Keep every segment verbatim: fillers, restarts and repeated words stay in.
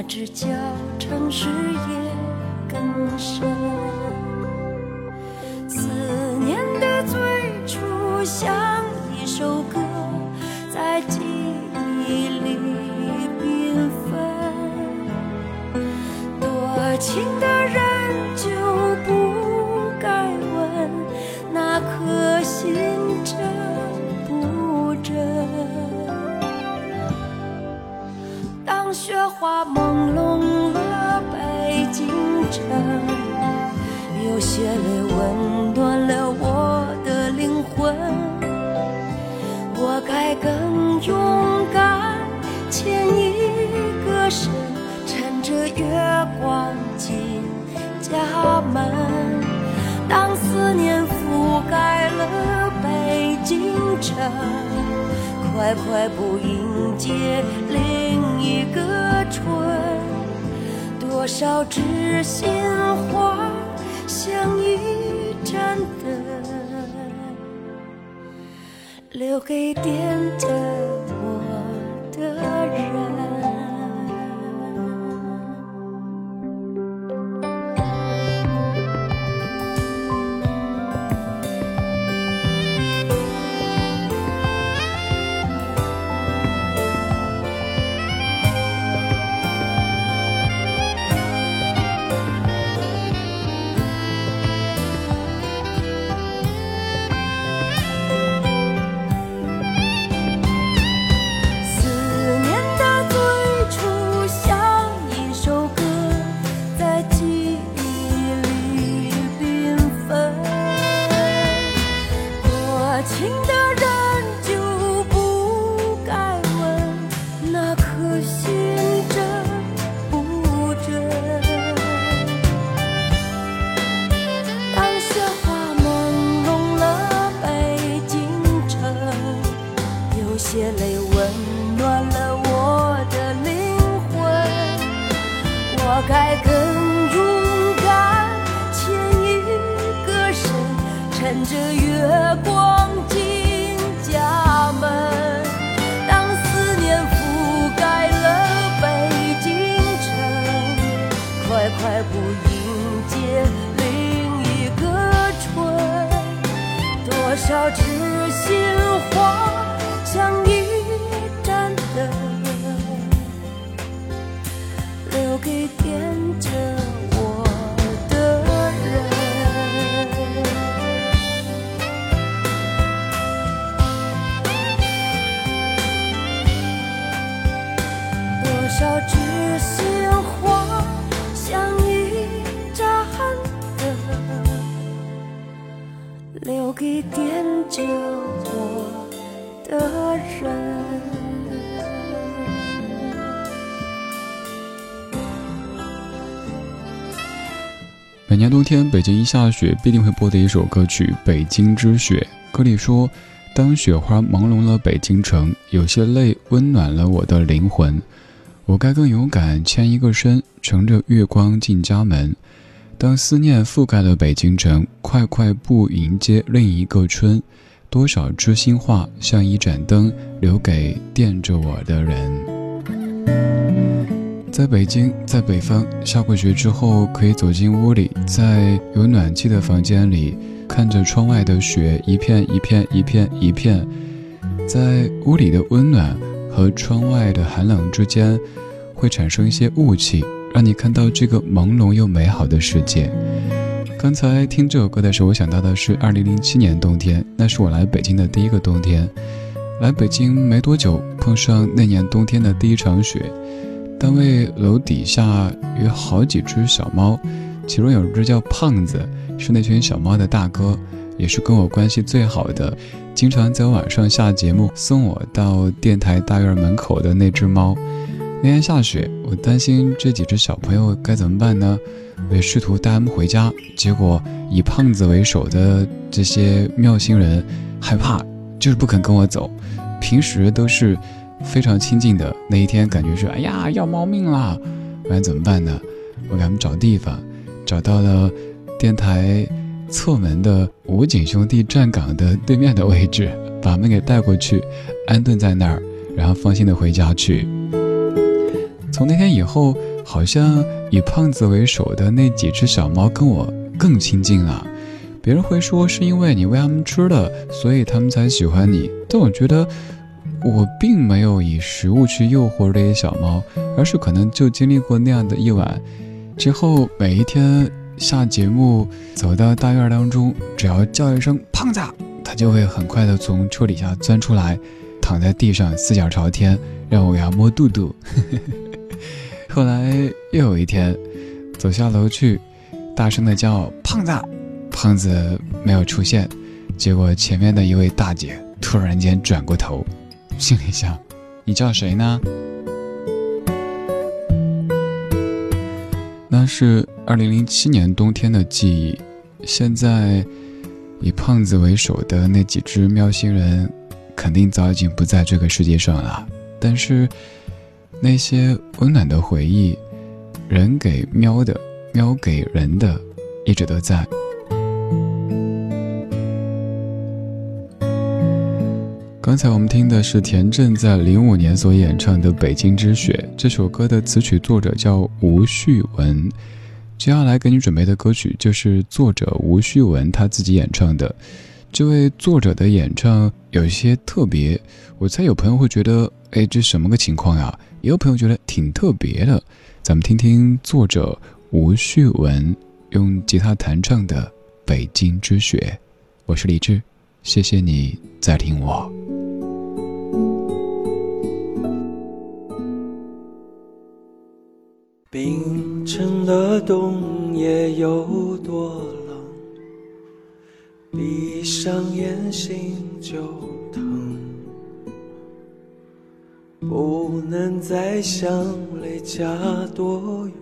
那只脚城市也更深，思念的最初像一首歌，在记忆里缤纷，多情的人就不该问那颗心真不真，当雪花朦胧了北京城，有些泪温暖了我的灵魂，我该更勇敢牵一个手，趁着月光进家门，当思念覆盖了北京城，快快步迎接另一个春，多少知心话像一盏灯，留给点灯我的人。快步迎接另一个春，多少知心话像一盏灯，留给点着我的人。多少知心话像一盏灯，留给点着我的人。每年冬天，北京一下雪必定会播的一首歌曲《北京之雪》。歌里说：“当雪花朦胧了北京城，有些泪温暖了我的灵魂。”我该更勇敢牵一个身，乘着月光进家门，当思念覆盖了北京城，快快步迎接另一个春，多少知心话像一盏灯，留给惦着我的人。在北京，在北方，下过雪之后可以走进屋里，在有暖气的房间里，看着窗外的雪一片一片一片一片，在屋里的温暖和窗外的寒冷之间会产生一些雾气，让你看到这个朦胧又美好的世界。刚才听这首歌的时候，我想到的是二零零七年冬天，那是我来北京的第一个冬天。来北京没多久，碰上那年冬天的第一场雪，单位楼底下有好几只小猫，其中有一只叫胖子，是那群小猫的大哥，也是跟我关系最好的，经常在晚上下节目送我到电台大院门口的那只猫。那天下雪，我担心这几只小朋友该怎么办呢？我也试图带他们回家，结果以胖子为首的这些妙心人害怕，就是不肯跟我走。平时都是非常亲近的，那一天感觉是哎呀要猫命啦，不然怎么办呢？我给他们找地方，找到了电台侧门的武警兄弟站岗的对面的位置，把门给带过去，安顿在那儿，然后放心的回家去。从那天以后，好像以胖子为首的那几只小猫跟我更亲近了。别人会说是因为你喂它们吃的，所以它们才喜欢你，但我觉得我并没有以食物去诱惑这些小猫，而是可能就经历过那样的一晚之后，每一天下节目走到大院当中，只要叫一声胖子，它就会很快的从车底下钻出来，躺在地上四脚朝天，让我给它摸肚肚。后来又有一天走下楼去，大声的叫胖子，胖子没有出现，结果前面的一位大姐突然间转过头，心里想你叫谁呢？那是二零零七年冬天的记忆。现在以胖子为首的那几只喵星人肯定早已经不在这个世界上了，但是那些温暖的回忆，人给喵的，喵给人的，一直都在。刚才我们听的是田震在零五年所演唱的《北京之雪》，这首歌的词曲作者叫吴旭文。接下来给你准备的歌曲就是作者吴旭文他自己演唱的。这位作者的演唱有一些特别，我猜有朋友会觉得哎，这什么个情况呀？也有朋友觉得挺特别的。咱们听听作者吴旭文用吉他弹唱的《北京之雪》。我是李志，谢谢你在听我。冰城的冬夜有多冷，闭上眼心就疼，不能再向泪加多远，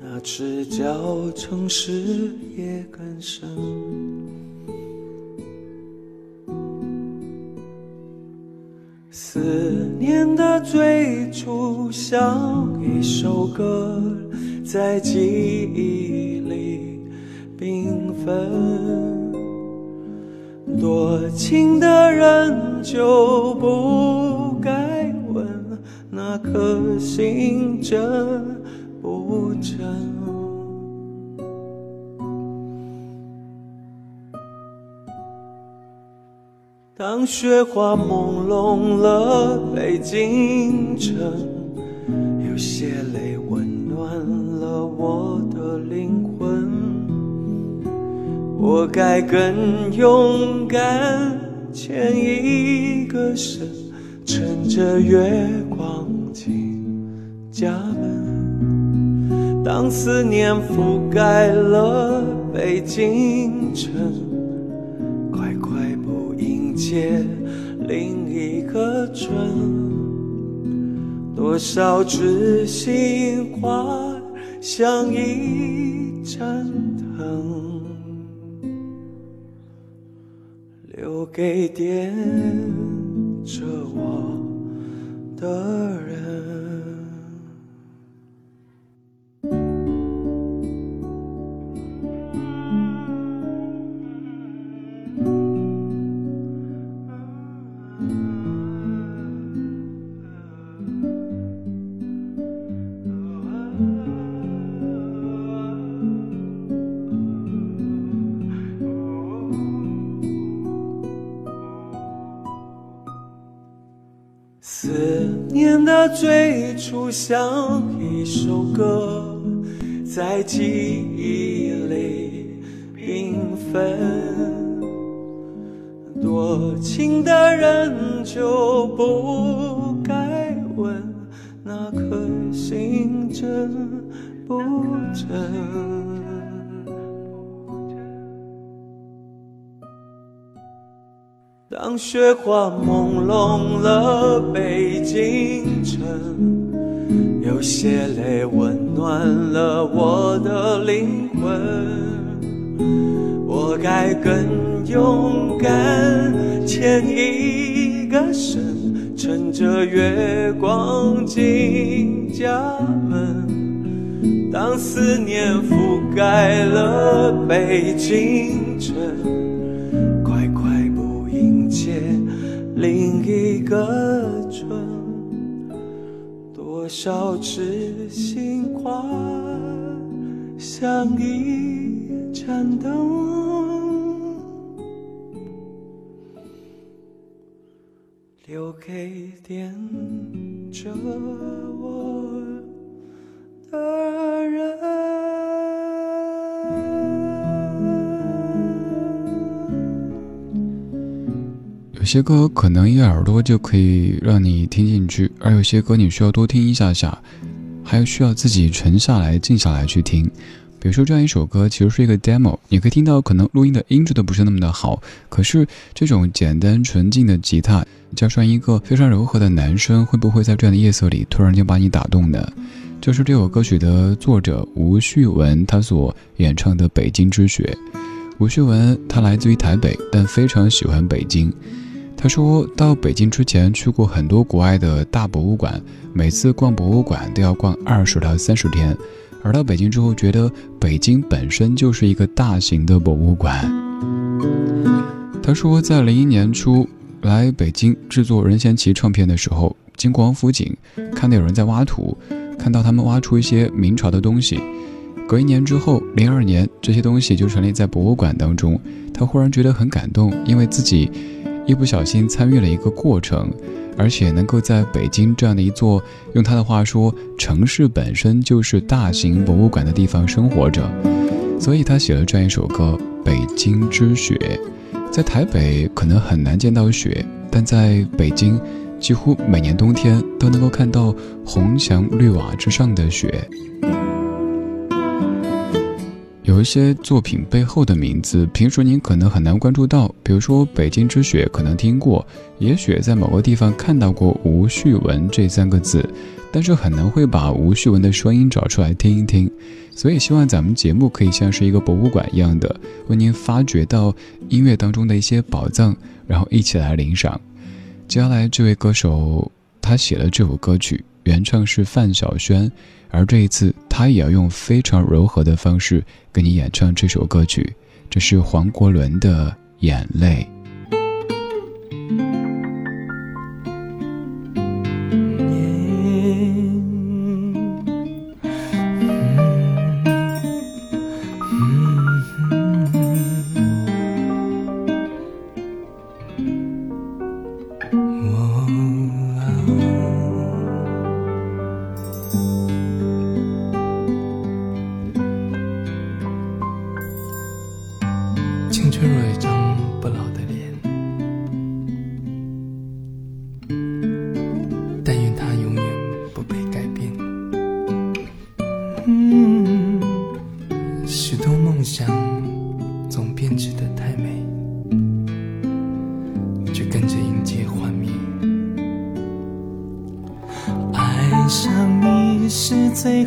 那赤脚城市也更深。思念的最初像一首歌，在记忆里缤纷，多情的人就不该问那颗心真不真。当雪花朦胧了北京城，有些泪温暖了我的灵魂，我该更勇敢，牵一个身，趁着月光进家门。当思念覆盖了北京城，借另一个春，多少知心话像一盏灯，留给点着我的人。最初像一首歌，在记忆里缤纷，多情的人就不该问那颗心真不真。当雪花朦胧了北京城，有些泪温暖了我的灵魂，我该更勇敢，牵一个身，趁着月光进家门。当思念覆盖了北京城，另一个春，多多少痴心话像一盏灯，留给点着我的人。有些歌可能一耳朵就可以让你听进去，而有些歌你需要多听一下下，还需要自己沉下来静下来去听。比如说这样一首歌其实是一个 demo， 你可以听到可能录音的音质都不是那么的好，可是这种简单纯净的吉他加上一个非常柔和的男声，会不会在这样的夜色里突然间把你打动呢？就是这首歌曲的作者吴旭文他所演唱的《北京之雪》。吴旭文他来自于台北，但非常喜欢北京。他说到北京之前去过很多国外的大博物馆，每次逛博物馆都要逛二十到三十天，而到北京之后觉得北京本身就是一个大型的博物馆。他说在零一年初来北京制作任贤齐唱片的时候，经过王府井看到有人在挖土，看到他们挖出一些明朝的东西，隔一年之后零二年这些东西就陈列在博物馆当中。他忽然觉得很感动，因为自己一不小心参与了一个过程，而且能够在北京这样的一座，用他的话说，城市本身就是大型博物馆的地方生活着，所以他写了这样一首歌《北京之雪》。在台北可能很难见到雪，但在北京几乎每年冬天都能够看到红墙绿瓦之上的雪。有一些作品背后的名字平时您可能很难关注到，比如说《北京之雪》可能听过，也许在某个地方看到过吴旭文这三个字，但是很难会把吴旭文的声音找出来听一听。所以希望咱们节目可以像是一个博物馆一样的，为您发掘到音乐当中的一些宝藏，然后一起来领赏。接下来这位歌手他写了这首歌曲，原唱是范晓萱，而这一次他也要用非常柔和的方式给你演唱这首歌曲，这是黄国伦的《眼泪》。最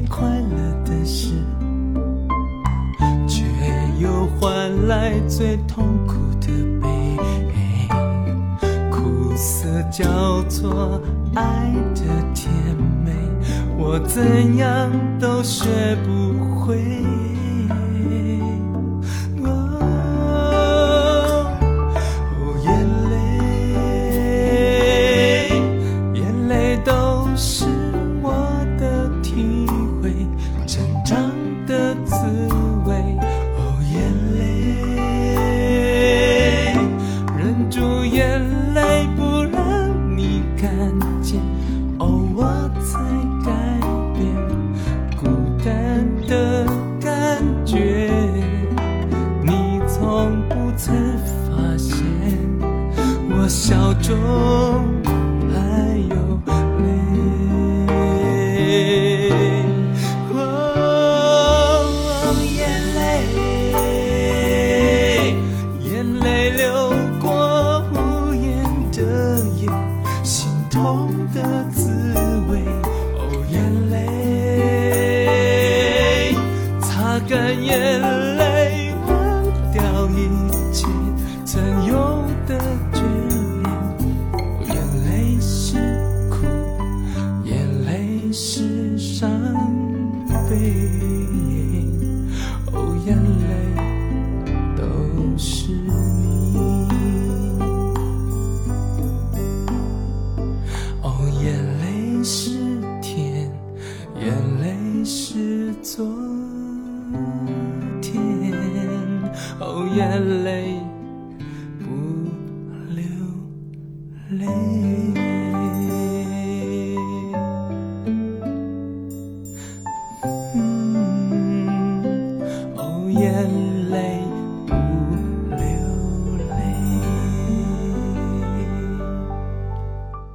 快乐的事，却又换来最痛苦的悲，苦涩交错爱的甜美，我怎样都学不会。哦，干眼泪，忘掉一切曾有的眷恋。眼泪是苦，眼泪是伤悲，哦，眼泪都是你，哦，眼泪是甜，眼泪是昨天，哦，眼泪不流泪。眼泪不流泪。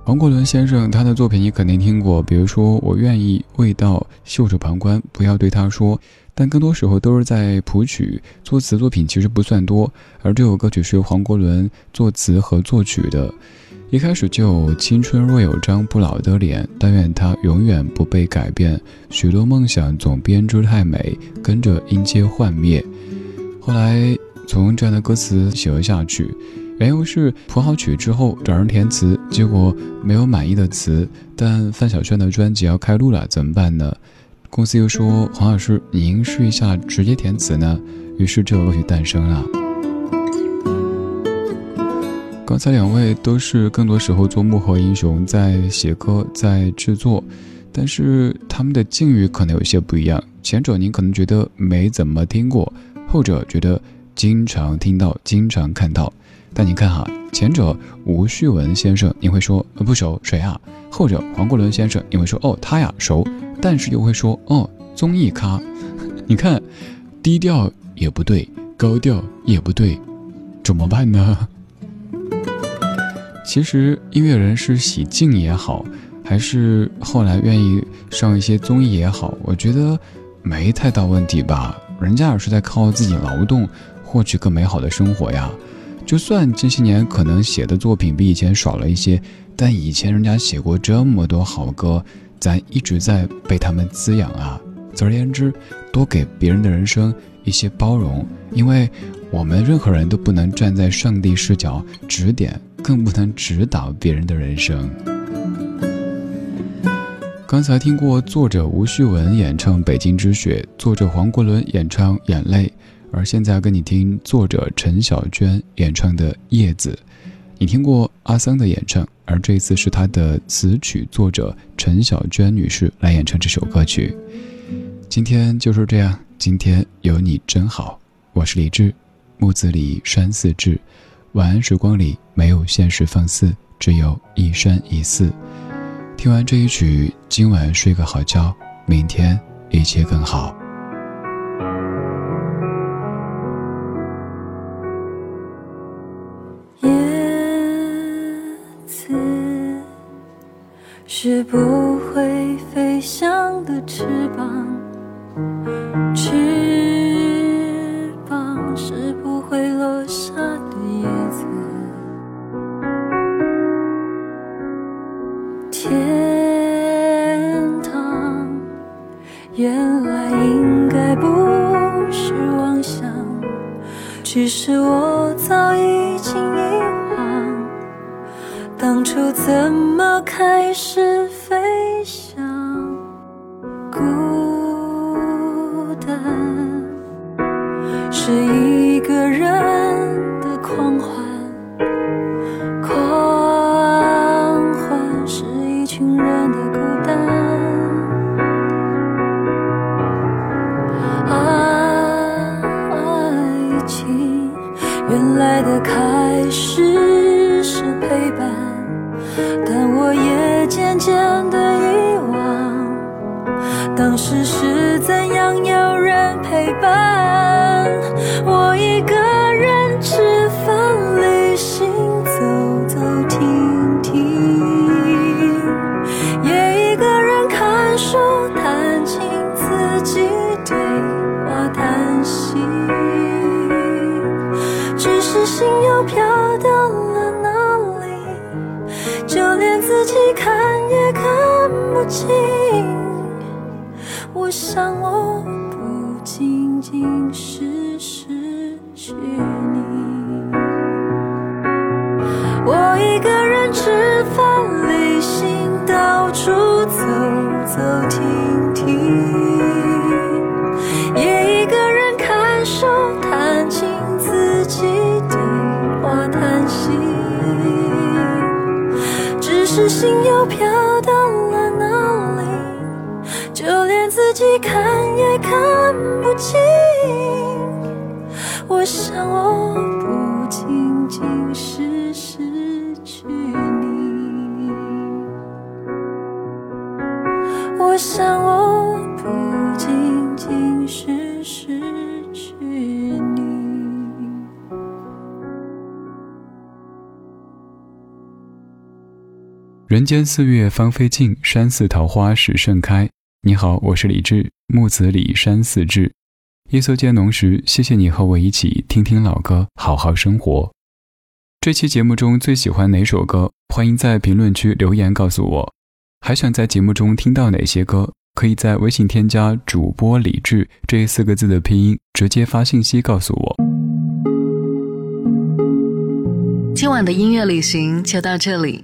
黄国伦先生，他的作品你肯定听过，比如说我愿意味道袖手旁观，不要对他说，但更多时候都是在谱曲，作词作品其实不算多，而这首歌曲是由黄国伦作词和作曲的。一开始就有青春若有张不老的脸，但愿它永远不被改变，许多梦想总编织太美，跟着音阶幻灭。后来从这样的歌词写了下去，缘由是谱好曲之后找人填词，结果没有满意的词，但范晓萱的专辑要开录了，怎么办呢？公司又说，黄老师您试一下直接填词呢，于是这首歌曲诞生了。刚才两位都是更多时候做幕后英雄，在写歌，在制作，但是他们的境遇可能有些不一样。前者您可能觉得没怎么听过，后者觉得经常听到，经常看到。但你看哈，前者吴旭文先生，您会说呃不熟，谁啊？后者黄国伦先生，您会说哦他呀熟，但是又会说哦综艺咖。你看，低调也不对，高调也不对，怎么办呢？其实音乐人是喜静也好，还是后来愿意上一些综艺也好，我觉得没太大问题吧。人家也是在靠自己劳动获取更美好的生活呀。就算这些年可能写的作品比以前少了一些，但以前人家写过这么多好歌，咱一直在被他们滋养啊。总而言之，多给别人的人生一些包容，因为我们任何人都不能站在上帝视角指点，更不能指导别人的人生。刚才听过作者吴旭文演唱《北京之雪》，作者黄国伦演唱《眼泪》，而现在跟你听作者陈小娟演唱的《叶子》。你听过阿桑的演唱，而这一次是他的词曲作者陈小娟女士来演唱这首歌曲。今天就是这样，今天有你真好。我是李志，木子李山寺志。晚安时光里没有现实放肆，只有一山一寺。听完这一曲，今晚睡个好觉，明天一切更好。叶子是不会飞翔的翅膀，翅膀是不会落下的叶子。天堂原来应该不是妄想，只是我早已经遗忘，当初怎么开始飞翔。是一个人的狂欢，狂欢是一群人的孤单。爱情原来的开始是陪伴，但我也渐渐的遗忘，当时是怎样有人陪伴。我一个人吃饭旅行，走走停停，也一个人看书弹琴，自己对话叹息。只是心又飘到了哪里，就连自己看也看不清。我想我不仅竟是失去你。我一个人吃饭旅行，到处走走停停，也一个人看书弹琴，自己对话叹息，只是心又飘到了哪里，就连自己看也看不清。我想我不仅仅是失去你，我想我不仅仅是失去你。人间四月芳菲尽，山寺桃花始盛开。你好，我是李志，木子李，山寺志。夜色渐浓时，谢谢你和我一起听听老歌，好好生活。这期节目中最喜欢哪首歌？欢迎在评论区留言告诉我。还想在节目中听到哪些歌？可以在微信添加主播李志这四个字的拼音，直接发信息告诉我。今晚的音乐旅行就到这里。